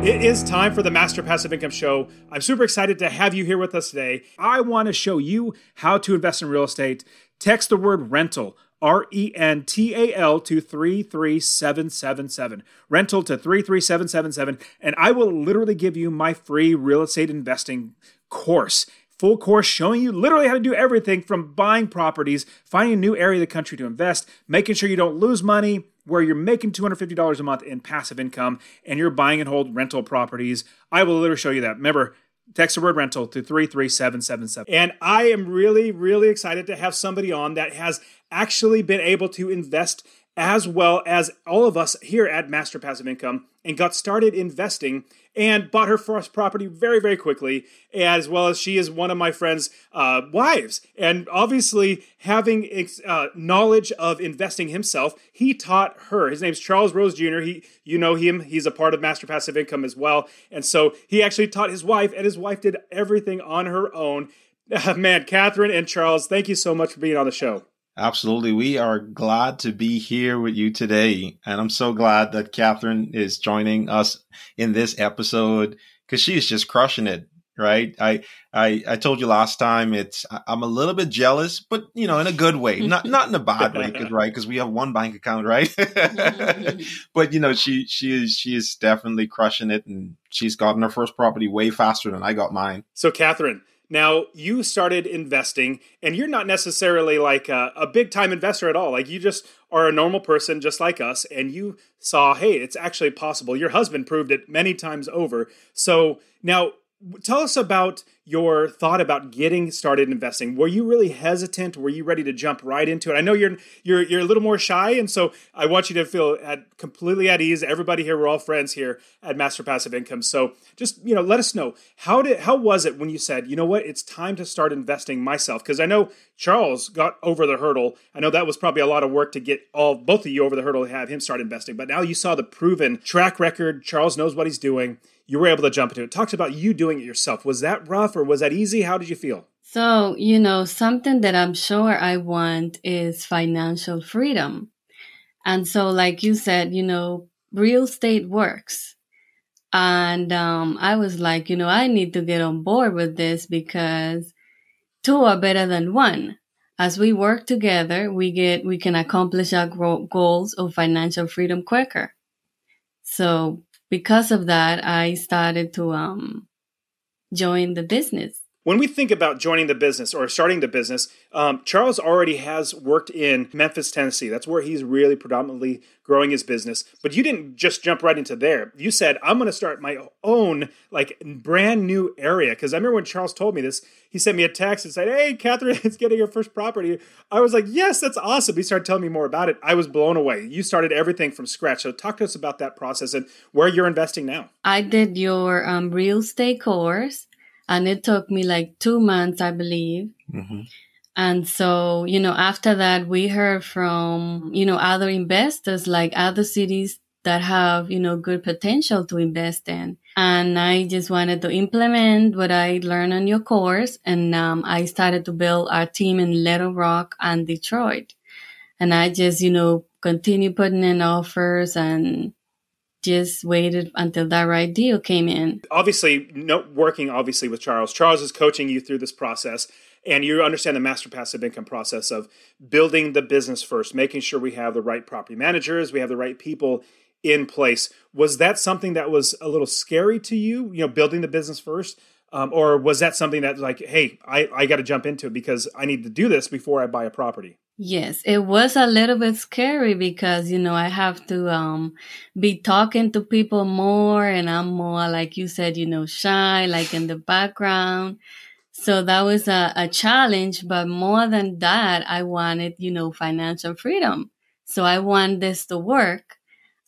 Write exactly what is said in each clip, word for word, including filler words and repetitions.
It is time for the Master Passive Income Show. I'm super excited to have you here with us today. I want to show you how to invest in real estate. Text the word rental, R E N T A L, to three three seven seven seven. Rental to three three seven seven seven, and I will literally give you my free real estate investing course. Full course showing you literally how to do everything from buying properties, finding a new area of the country to invest, making sure you don't lose money, where you're making two hundred fifty dollars a month in passive income and you're buying and hold rental properties. I will literally show you that. Remember, text the word rental to three three seven seven seven. And I am really, really excited to have somebody on that has actually been able to invest as well as all of us here at Master Passive Income and got started investing and bought her first property very, very quickly, as well as she is one of my friend's uh, wives. And obviously, having ex- uh, knowledge of investing himself, he taught her. His name's Charles Rose Junior He, you know him. He's a part of Master Passive Income as well. And so he actually taught his wife, and his wife did everything on her own. Uh, man, Catherine and Charles, thank you so much for being on the show. Absolutely. We are glad to be here with you today. And I'm so glad that Catherine is joining us in this episode because she is just crushing it, right? I, I, I told you last time, it's, I'm a little bit jealous, but you know, in a good way, not, not in a bad way, cause, right? Cause we have one bank account, right? But you know, she, she is, she is definitely crushing it, and she's gotten her first property way faster than I got mine. So Catherine, now, you started investing, and you're not necessarily like a, a big-time investor at all. Like, you just are a normal person just like us, and you saw, hey, it's actually possible. Your husband proved it many times over. So now, tell us about your thought about getting started investing. Were you really hesitant? Were you ready to jump right into it? I know you're you're you're a little more shy, and so I want you to feel at, completely at ease. Everybody here, we're all friends here at Master Passive Income. So just, you know, let us know, how did how was it when you said, you know what, it's time to start investing myself? Because I know Charles got over the hurdle. I know that was probably a lot of work to get all both of you over the hurdle to have him start investing. But now you saw the proven track record. Charles knows what he's doing. You were able to jump into it. Talks about you doing it yourself. Was that rough or was that easy? How did you feel? So, you know, something that I'm sure I want is financial freedom. And so, like you said, you know, real estate works. And um, I was like, you know, I need to get on board with this because two are better than one. As we work together, we get we can accomplish our goals of financial freedom quicker. So, because of that, I started to um, join the business. When we think about joining the business or starting the business, um, Charles already has worked in Memphis, Tennessee. That's where he's really predominantly growing his business. But you didn't just jump right into there. You said, I'm going to start my own like brand new area. Because I remember when Charles told me this, he sent me a text and said, hey, Catherine is getting her first property. I was like, yes, that's awesome. He started telling me more about it. I was blown away. You started everything from scratch. So talk to us about that process and where you're investing now. I did your um, real estate course. And it took me like two months, I believe. Mm-hmm. And so, you know, after that, we heard from, you know, other investors, like other cities that have, you know, good potential to invest in. And I just wanted to implement what I learned on your course. And um, I started to build our team in Little Rock and Detroit. And I just, you know, continued putting in offers and just waited until that right deal came in. Obviously, no, working obviously with Charles. Charles is coaching you through this process, and you understand the Master Passive Income process of building the business first, making sure we have the right property managers, we have the right people in place. Was that something that was a little scary to you, you know, building the business first? Um, or was that something that like, hey, I, I got to jump into it because I need to do this before I buy a property? Yes, it was a little bit scary because, you know, I have to um be talking to people more, and I'm more, like you said, you know, shy, like in the background. So that was a, a challenge. But more than that, I wanted, you know, financial freedom. So I wanted this to work,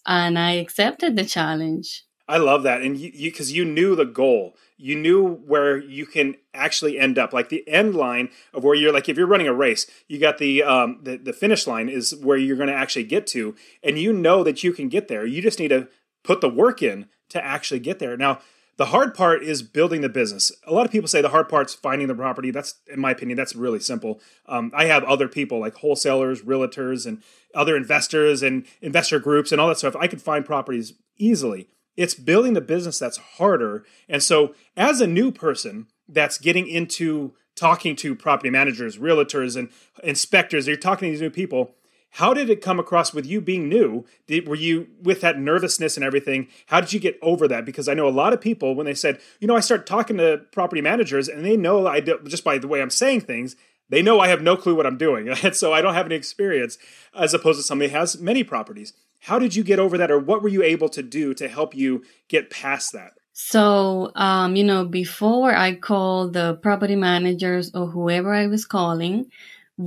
and I accepted the challenge. I love that. And you, you, cause you knew the goal, you knew where you can actually end up, like the end line of where you're like, if you're running a race, you got the, um, the, the finish line is where you're going to actually get to. And you know that you can get there. You just need to put the work in to actually get there. Now, the hard part is building the business. A lot of people say the hard part's finding the property. That's, in my opinion, that's really simple. Um, I have other people like wholesalers, realtors, and other investors and investor groups and all that stuff. I could find properties easily. It's building the business that's harder. And so as a new person that's getting into talking to property managers, realtors, and inspectors, you're talking to these new people, how did it come across with you being new? Did, were you with that nervousness and everything? How did you get over that? Because I know a lot of people, when they said, you know, I started talking to property managers and they know I do, just by the way I'm saying things, they know I have no clue what I'm doing. And so I don't have any experience as opposed to somebody who has many properties. How did you get over that? Or what were you able to do to help you get past that? So, um, you know, before I called the property managers or whoever I was calling,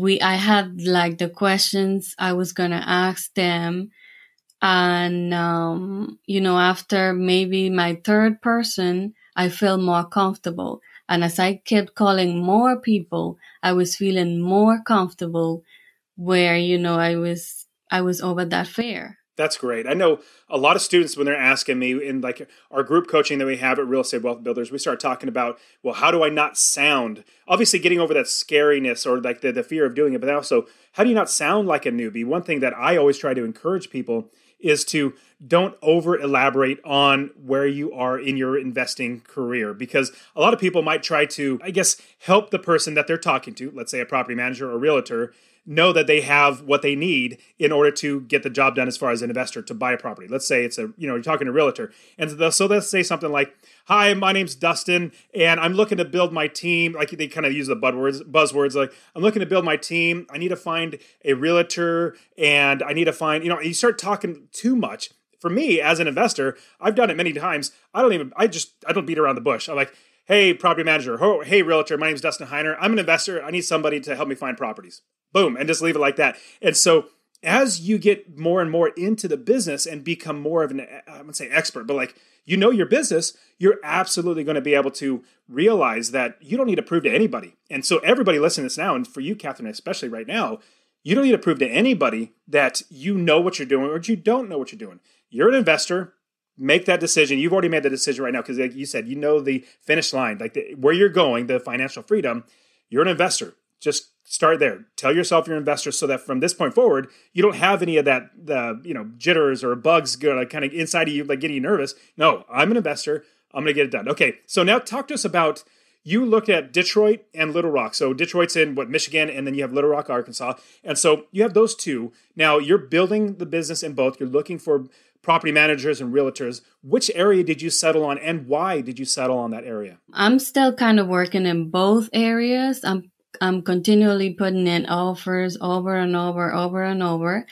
We, I had like the questions I was going to ask them. And, um, you know, after maybe my third person, I felt more comfortable. And as I kept calling more people, I was feeling more comfortable where, you know, I was, I was over that fear. That's great. I know a lot of students, when they're asking me in like our group coaching that we have at Real Estate Wealth Builders, we start talking about, well, how do I not sound? Obviously getting over that scariness or like the, the fear of doing it, but also how do you not sound like a newbie? One thing that I always try to encourage people is to don't over elaborate on where you are in your investing career, because a lot of people might try to, I guess, help the person that they're talking to, let's say a property manager or a realtor, know that they have what they need in order to get the job done as far as an investor to buy a property. Let's say it's a, you know, you're talking to a realtor. And so let's say something like, hi, my name's Dustin, and I'm looking to build my team. Like they kind of use the buzzwords, buzzwords like, I'm looking to build my team. I need to find a realtor and I need to find, you know, you start talking too much. For me as an investor, I've done it many times. I don't even, I just, I don't beat around the bush. I'm like, hey, property manager. Hey, realtor. My name's Dustin Heiner. I'm an investor. I need somebody to help me find properties. Boom, and just leave it like that. And so as you get more and more into the business and become more of an, I wouldn't say expert, but like, you know your business, you're absolutely going to be able to realize that you don't need to prove to anybody. And so everybody listening to this now, and for you, Catherine, especially right now, you don't need to prove to anybody that you know what you're doing or you don't know what you're doing. You're an investor. Make that decision. You've already made the decision right now because like you said, you know the finish line, like the, where you're going, the financial freedom. You're an investor. Just start there. Tell yourself you're an investor so that from this point forward, you don't have any of that, the you know, jitters or bugs like kind of inside of you, like getting you nervous. No, I'm an investor. I'm going to get it done. Okay, so now talk to us about, you looked at Detroit and Little Rock. So Detroit's in, what, Michigan, and then you have Little Rock, Arkansas. And so you have those two. Now you're building the business in both. You're looking for property managers and realtors. Which area did you settle on and why did you settle on that area? I'm still kind of working in both areas. I'm I'm continually putting in offers over and over, over and over.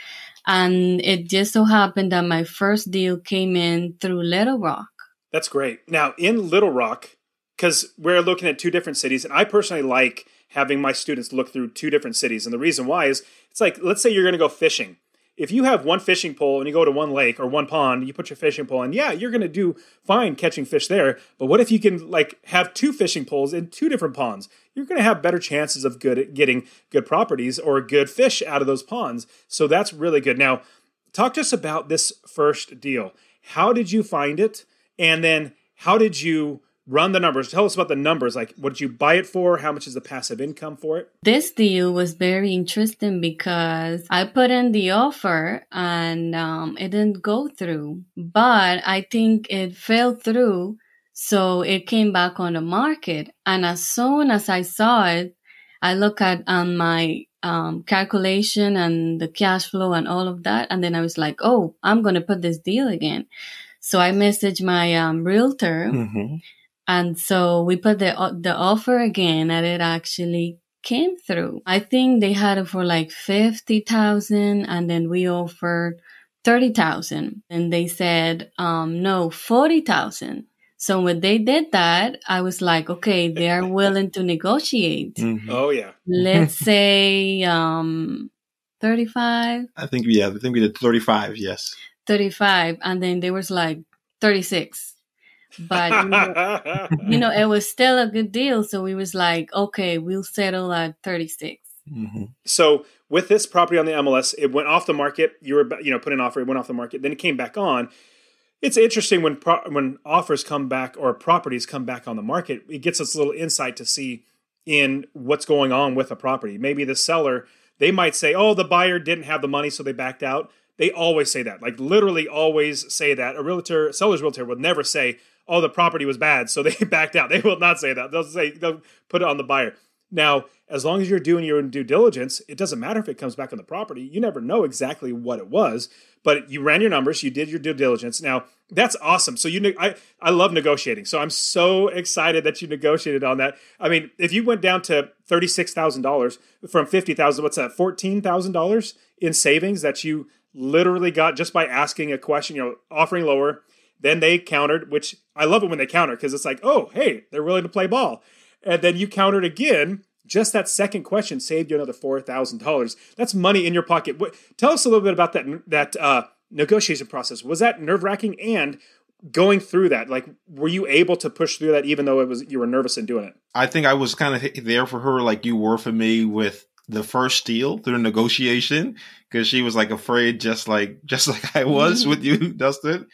And it just so happened that my first deal came in through Little Rock. That's great. Now, in Little Rock, because we're looking at two different cities, and I personally like having my students look through two different cities. And the reason why is it's like, let's say you're going to go fishing. If you have one fishing pole and you go to one lake or one pond, you put your fishing pole in, yeah, you're going to do fine catching fish there. But what if you can like have two fishing poles in two different ponds? You're going to have better chances of good getting good properties or good fish out of those ponds. So that's really good. Now, talk to us about this first deal. How did you find it? And then how did you run the numbers? Tell us about the numbers. Like, what did you buy it for? How much is the passive income for it? This deal was very interesting because I put in the offer and um, it didn't go through. But I think it fell through, so it came back on the market. And as soon as I saw it, I looked at um, my um, calculation and the cash flow and all of that. And then I was like, oh, I'm going to put this deal again. So I messaged my um, realtor. Mm-hmm. And so we put the the offer again, and it actually came through. I think they had it for like fifty thousand dollars, and then we offered thirty thousand dollars. And they said, um, no, forty thousand dollars. So when they did that, I was like, okay, they're willing to negotiate. Mm-hmm. Oh, yeah. Let's say um, thirty-five. I think, yeah, I think we did thirty-five, yes. thirty-five. And then they was like, thirty-six. But, you know, you know, it was still a good deal. So we was like, okay, we'll settle at thirty-six. Mm-hmm. So with this property on the M L S, it went off the market. You were, you know, put an offer, it went off the market. Then it came back on. It's interesting when pro- when offers come back or properties come back on the market, it gets us a little insight to see in what's going on with a property. Maybe the seller, they might say, oh, the buyer didn't have the money, so they backed out. They always say that, like literally always say that. A realtor, seller's realtor would never say, oh, the property was bad, so they backed out. They will not say that. They'll say, they'll put it on the buyer. Now, as long as you're doing your due diligence, it doesn't matter if it comes back on the property. You never know exactly what it was, but you ran your numbers, you did your due diligence. Now, that's awesome. So you, I, I love negotiating. So I'm so excited that you negotiated on that. I mean, if you went down to thirty-six thousand dollars from fifty thousand dollars, what's that, fourteen thousand dollars in savings that you literally got just by asking a question, you know, offering lower. Then they countered, which I love it when they counter because it's like, oh, hey, they're willing to play ball. And then you countered again. Just that second question saved you another four thousand dollars. That's money in your pocket. What, tell us a little bit about that that uh, negotiation process. Was that nerve-wracking? And going through that, like, were you able to push through that even though it was you were nervous in doing it? I think I was kind of there for her like you were for me with the first deal through negotiation because she was like afraid just like just like I was with you, Dustin.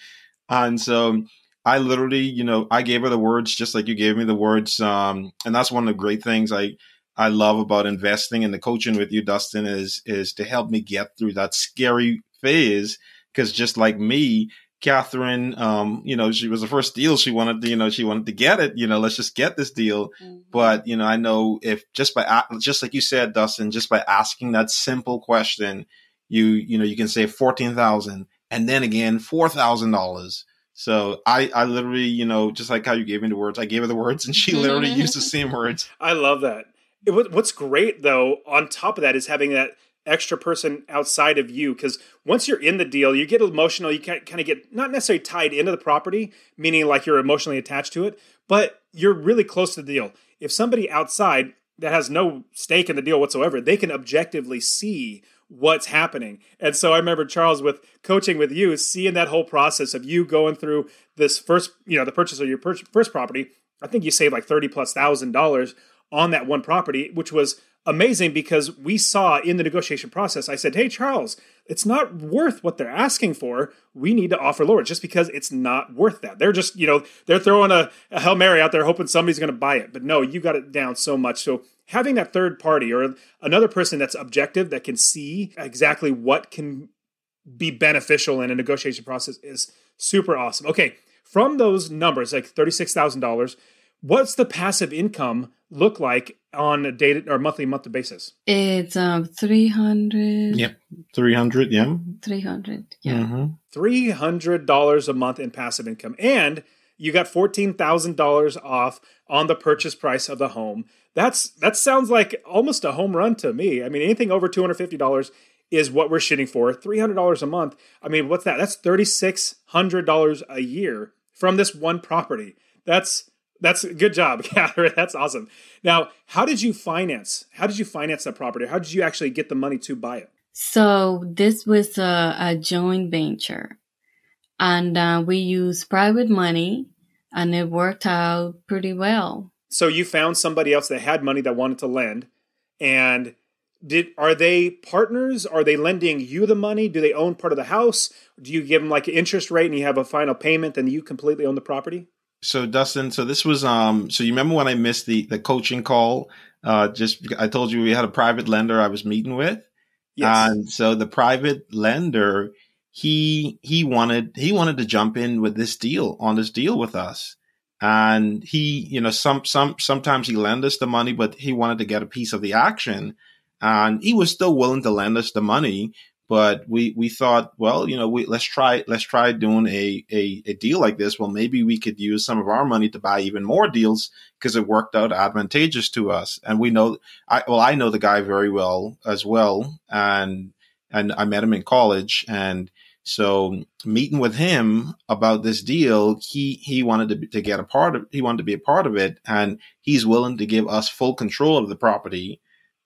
And so I literally, you know, I gave her the words just like you gave me the words. Um, and that's one of the great things I, I love about investing and the coaching with you, Dustin, is is to help me get through that scary phase. Because just like me, Catherine, um, you know, she was the first deal she wanted to, you know, she wanted to get it. You know, let's just get this deal. Mm-hmm. But, you know, I know if just by just like you said, Dustin, just by asking that simple question, you, you know, you can save fourteen thousand dollars. And then again, four thousand dollars. So I, I literally, you know, just like how you gave me the words, I gave her the words and she literally used the same words. I love that. It, what's great, though, on top of that is having that extra person outside of you. Because once you're in the deal, you get emotional. You kind of get not necessarily tied into the property, meaning like you're emotionally attached to it, but you're really close to the deal. If somebody outside that has no stake in the deal whatsoever, they can objectively see what's happening. And so I remember, Charles, with coaching with you, seeing that whole process of you going through this first, you know, the purchase of your per- first property. I think you saved like thirty plus thousand dollars on that one property, which was amazing because we saw in the negotiation process, I said, hey, Charles, it's not worth what they're asking for. We need to offer lower just because it's not worth that. They're just, you know, they're throwing a, a Hail Mary out there hoping somebody's going to buy it. But no, you got it down so much. So having that third party or another person that's objective that can see exactly what can be beneficial in a negotiation process is super awesome. Okay, from those numbers, like thirty-six thousand dollars, what's the passive income look like on a day or monthly monthly basis? It's um three hundred. Yep, three hundred. Yeah, three hundred. Yeah, mm-hmm. three hundred dollars a month in passive income, and you got fourteen thousand dollars off on the purchase price of the home. That's that sounds like almost a home run to me. I mean, anything over two hundred fifty dollars is what we're shooting for. three hundred dollars a month. I mean, what's that? That's thirty-six hundred dollars a year from this one property. That's that's good job, Catherine. That's awesome. Now, how did you finance? How did you finance that property? How did you actually get the money to buy it? So this was a, a joint venture. And uh, we used private money, and it worked out pretty well. So you found somebody else that had money that wanted to lend, and did are they partners? Are they lending you the money? Do they own part of the house? Do you give them like an interest rate, and you have a final payment, and you completely own the property? So Dustin, so this was um. So you remember when I missed the the coaching call? Uh, just I told you we had a private lender I was meeting with, yes. And so the private lender. He he wanted he wanted to jump in with this deal on this deal with us, and he you know some some sometimes he lent us the money, but he wanted to get a piece of the action, and he was still willing to lend us the money, but we we thought well you know we let's try let's try doing a a, a deal like this. Well, maybe we could use some of our money to buy even more deals because it worked out advantageous to us, and we know I well I know the guy very well as well, and and I met him in college and. So meeting with him about this deal, he, he wanted to, be, to get a part of, he wanted to be a part of it, and he's willing to give us full control of the property.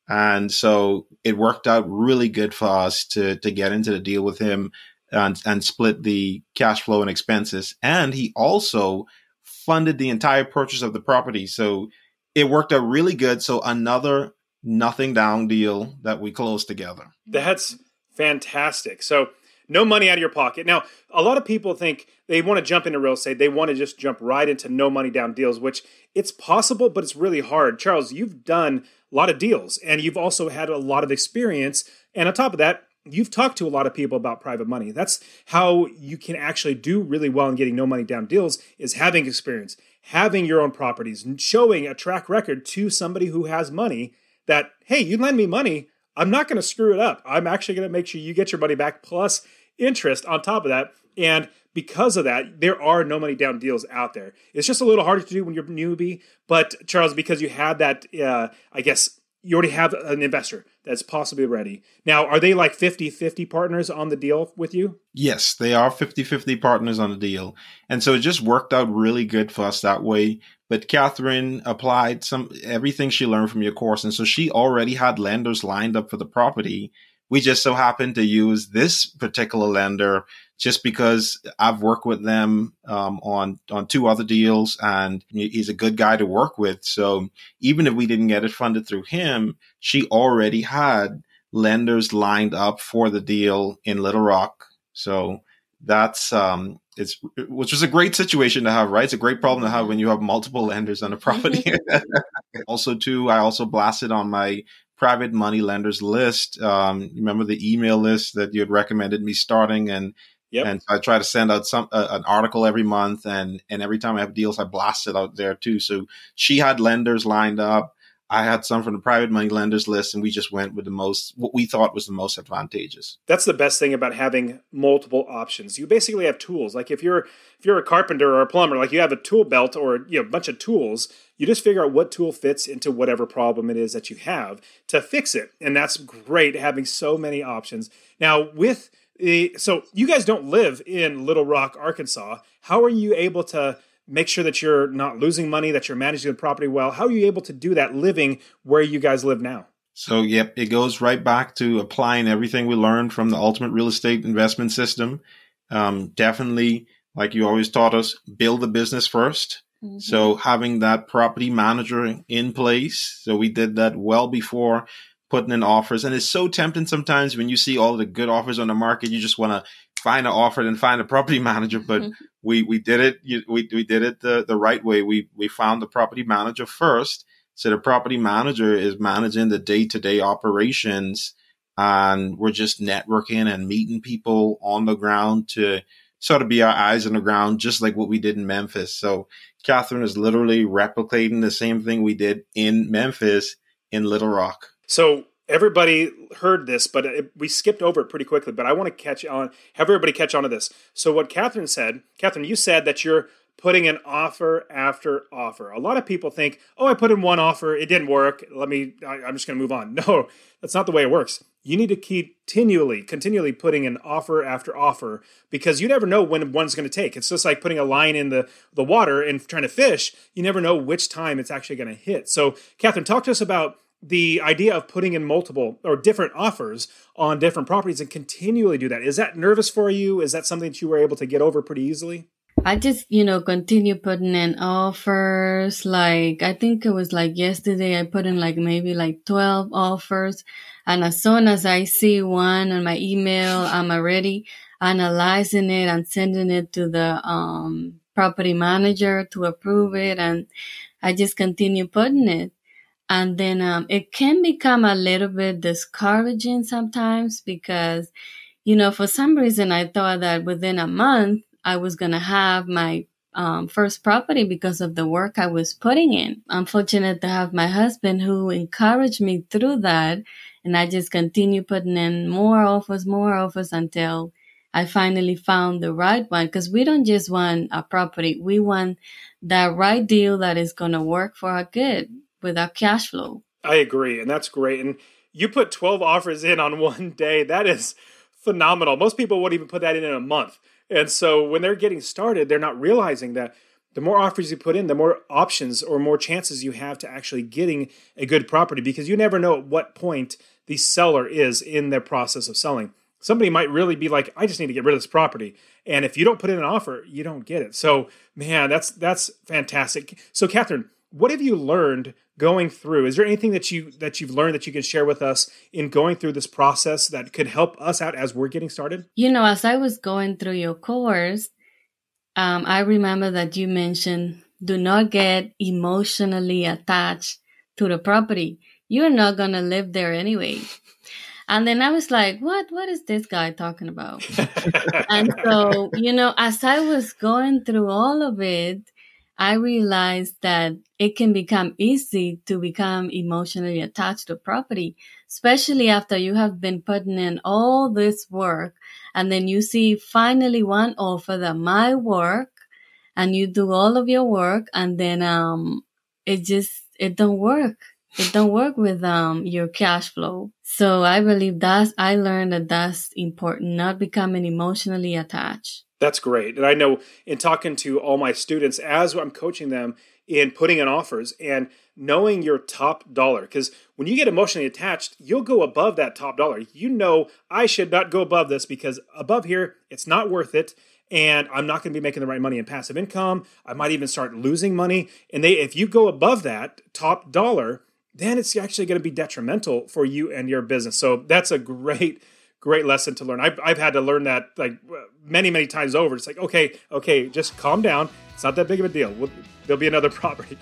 And so it worked out really good for us to, to get into the deal with him. and, and split the cash flow and expenses. And he also funded the entire purchase of the property. So it worked out really good. So another nothing down deal that we closed together. That's fantastic. So no money out of your pocket. Now, a lot of people think they want to jump into real estate. They want to just jump right into no money down deals, which it's possible, but it's really hard. Charles, you've done a lot of deals and you've also had a lot of experience. And on top of that, you've talked to a lot of people about private money. That's how you can actually do really well in getting no money down deals, is having experience, having your own properties, showing a track record to somebody who has money that, hey, you lend me money, I'm not going to screw it up. I'm actually going to make sure you get your money back plus interest on top of that. And because of that, there are no money down deals out there. It's just a little harder to do when you're a newbie. But Charles, because you have that, uh, I guess you already have an investor that's possibly ready. Now, are they like fifty-fifty partners on the deal with you? Yes, they are fifty-fifty partners on the deal. And so it just worked out really good for us that way. But Catherine applied some everything she learned from your course. And so she already had lenders lined up for the property. We just so happened to use this particular lender just because I've worked with them um, on, on two other deals, and he's a good guy to work with. So even if we didn't get it funded through him, she already had lenders lined up for the deal in Little Rock. So that's um, it's which was a great situation to have, right? It's a great problem to have when you have multiple lenders on a property. Also, too, I also blasted on my private money lenders list. Um, remember the email list that you had recommended me starting, and yep. and I try to send out some uh, an article every month, and and every time I have deals, I blast it out there too. So she had lenders lined up. I had some from the private money lenders list, and we just went with the most what we thought was the most advantageous. That's the best thing about having multiple options. You basically have tools. Like if you're if you're a carpenter or a plumber, like you have a tool belt or you know a bunch of tools. You just figure out what tool fits into whatever problem it is that you have to fix it. And that's great, having so many options. Now, with the, so you guys don't live in Little Rock, Arkansas. How are you able to make sure that you're not losing money, that you're managing the property well? How are you able to do that living where you guys live now? So, yep, it goes right back to applying everything we learned from the Ultimate Real Estate Investment System. Um, definitely, like you always taught us, build the business first. Mm-hmm. So having that property manager in place. So we did that well before putting in offers. And it's so tempting sometimes when you see all the good offers on the market, you just want to find an offer and find a property manager. But mm-hmm. we, we did it. You, we we did it the, the right way. We, we found the property manager first. So the property manager is managing the day-to-day operations. And we're just networking and meeting people on the ground to sort of be our eyes on the ground, just like what we did in Memphis. So Catherine is literally replicating the same thing we did in Memphis in Little Rock. So everybody heard this, but it, we skipped over it pretty quickly. But I want to catch on, have everybody catch on to this. So what Catherine said, Catherine, you said that you're putting in offer after offer. A lot of people think, oh, I put in one offer, it didn't work. Let me, I, I'm just going to move on. No, that's not the way it works. You need to keep continually, continually putting in offer after offer, because you never know when one's going to take. It's just like putting a line in the, the water and trying to fish. You never know which time it's actually going to hit. So, Catherine, talk to us about the idea of putting in multiple or different offers on different properties and continually do that. Is that nervous for you? Is that something that you were able to get over pretty easily? I just, you know, continue putting in offers. Like, I think it was like yesterday, I put in like maybe like twelve offers. And as soon as I see one on my email, I'm already analyzing it and sending it to the um property manager to approve it. And I just continue putting it. And then um it can become a little bit discouraging sometimes because, you know, for some reason, I thought that within a month, I was going to have my um, first property because of the work I was putting in. I'm fortunate to have my husband who encouraged me through that. And I just continue putting in more offers, more offers until I finally found the right one. Because we don't just want a property. We want that right deal that is going to work for our good with our cash flow. I agree. And that's great. And you put twelve offers in on one day. That is phenomenal. Most people wouldn't even put that in in a month. And so when they're getting started, they're not realizing that the more offers you put in, the more options or more chances you have to actually getting a good property, because you never know at what point the seller is in their process of selling. somebody might really be like, I just need to get rid of this property. And if you don't put in an offer, you don't get it. So, man, that's that's fantastic. So, Catherine, what have you learned going through? Is there anything that, you, that you've learned that you can share with us in going through this process that could help us out as we're getting started? You know, as I was going through your course, um, I remember that you mentioned do not get emotionally attached to the property. You're not going to live there anyway. And then I was like, what, what is this guy talking about? And so, you know, as I was going through all of it, I realized that it can become easy to become emotionally attached to property, especially after you have been putting in all this work. And then you see finally one offer that might work, and you do all of your work. And then, um, it just, it don't work. It don't work with um your cash flow. So I believe that's, I learned that that's important, not becoming emotionally attached. That's great. And I know in talking to all my students, as I'm coaching them in putting in offers and knowing your top dollar, because when you get emotionally attached, you'll go above that top dollar. You know, I should not go above this because above here, it's not worth it. And I'm not going to be making the right money in passive income. I might even start losing money. And they, if you go above that top dollar, then it's actually going to be detrimental for you and your business. So that's a great, great lesson to learn. I've, I've had to learn that like many, many times over. It's like, okay, okay, just calm down. It's not that big of a deal. We'll, there'll be another property.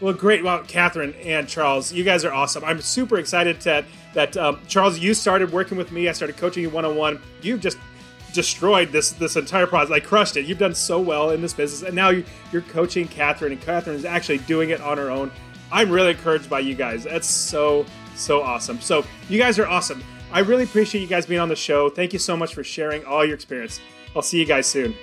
Well, great. Wow, Catherine and Charles, you guys are awesome. I'm super excited that, that um, Charles, you started working with me. I started coaching you one-on-one. You've just destroyed this this entire process. I like, crushed it. You've done so well in this business. And now you, you're coaching Catherine, and Catherine is actually doing it on her own. I'm really encouraged by you guys. That's so, so awesome. So you guys are awesome. I really appreciate you guys being on the show. Thank you so much for sharing all your experience. I'll see you guys soon.